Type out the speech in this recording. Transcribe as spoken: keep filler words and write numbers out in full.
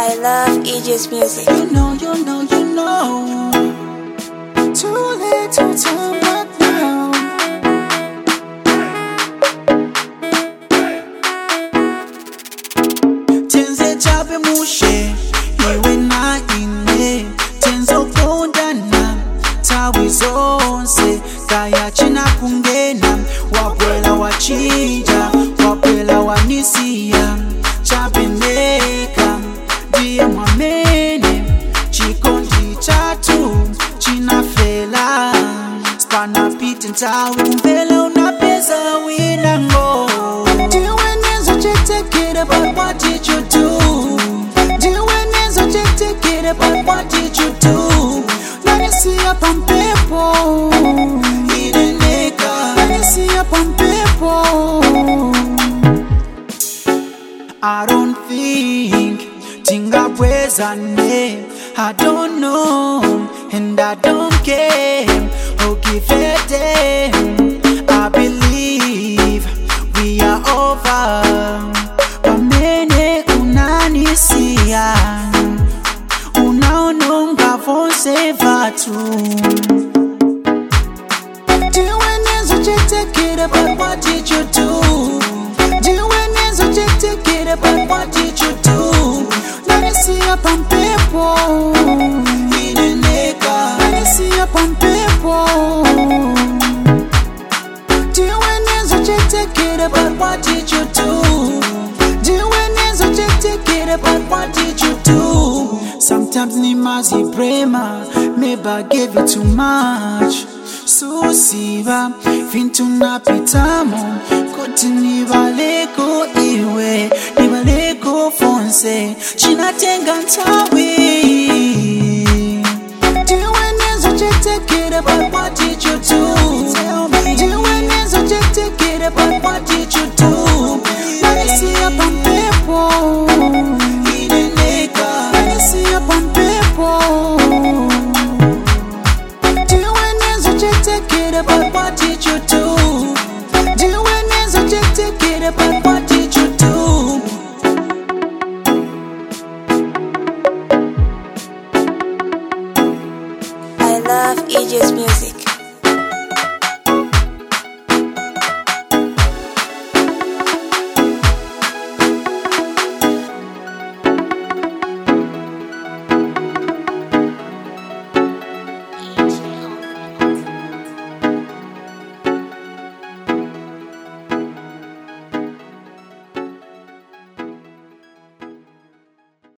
I love E Jay's music. You know, you know, you know. Too late to turn back now. Tenze chabe mushe, yewe na ine. Tenzo kondana, tawi zonse. Kaya china kungena, wapwela wachija, wapwela wanisia. Chabe neka, diye mwamene, chikondi chatu, china fela. Spana piti ntawi kumbela unapeza winango. Diwe nezo chetekire, but what did you do? Diwe nezo chetekire, but what did you do? Nani siya Pampepo, hile neka. Nani siya Pampepo. I don't think tingaweza ne. I don't know and I don't care. Okifete, I believe we are over. Pamene unanisia, unaononga vonse vatu. Diwe nezo chetekire, but what did you do? Diwe nezo chetekire, but what did you do? Nani siya Pampepo, hile neka. Nani siya Pampepo. Diwe nezo chetekire, but what did you do? Diwe nezo chetekire, but what did you do? Sometimes ni mazi prema, neba gave it too much. Susiva, vintu napitamo, kuti nibaleko iwe. Chinatenga ntawi. Diwe nezo chetekire, but what did you do? Diwe nezo chetekire, but what did you do? Nani siya Pampepo.